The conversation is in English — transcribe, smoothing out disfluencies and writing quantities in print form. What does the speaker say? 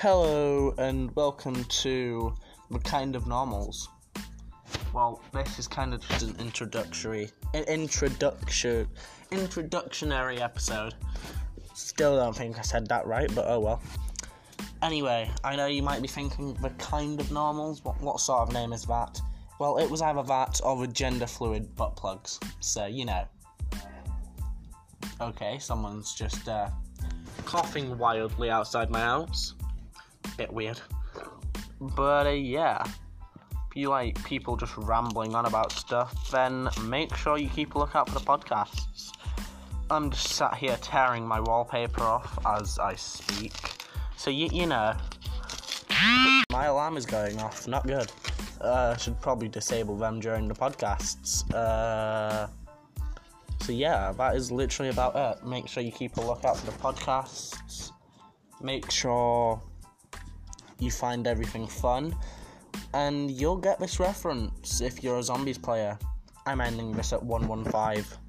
Hello and welcome to The Kind of Normals. Well, this is kind of just an introductionary episode. Still don't think I said that right, but oh well. Anyway, I know you might be thinking, The Kind of Normals? What sort of name is that? Well, it was either that or the gender fluid butt plugs, so you know. Okay, someone's just coughing wildly outside my house. Bit weird, but yeah, if you like people just rambling on about stuff, then make sure you keep a lookout for the podcasts. I'm just sat here tearing my wallpaper off as I speak, so you know. My alarm is going off, not good. Should probably disable them during the podcasts. So yeah, that is literally about it. Make sure you keep a lookout for the podcasts. Make sure you find everything fun, and you'll get this reference if you're a Zombies player. I'm ending this at 1:15.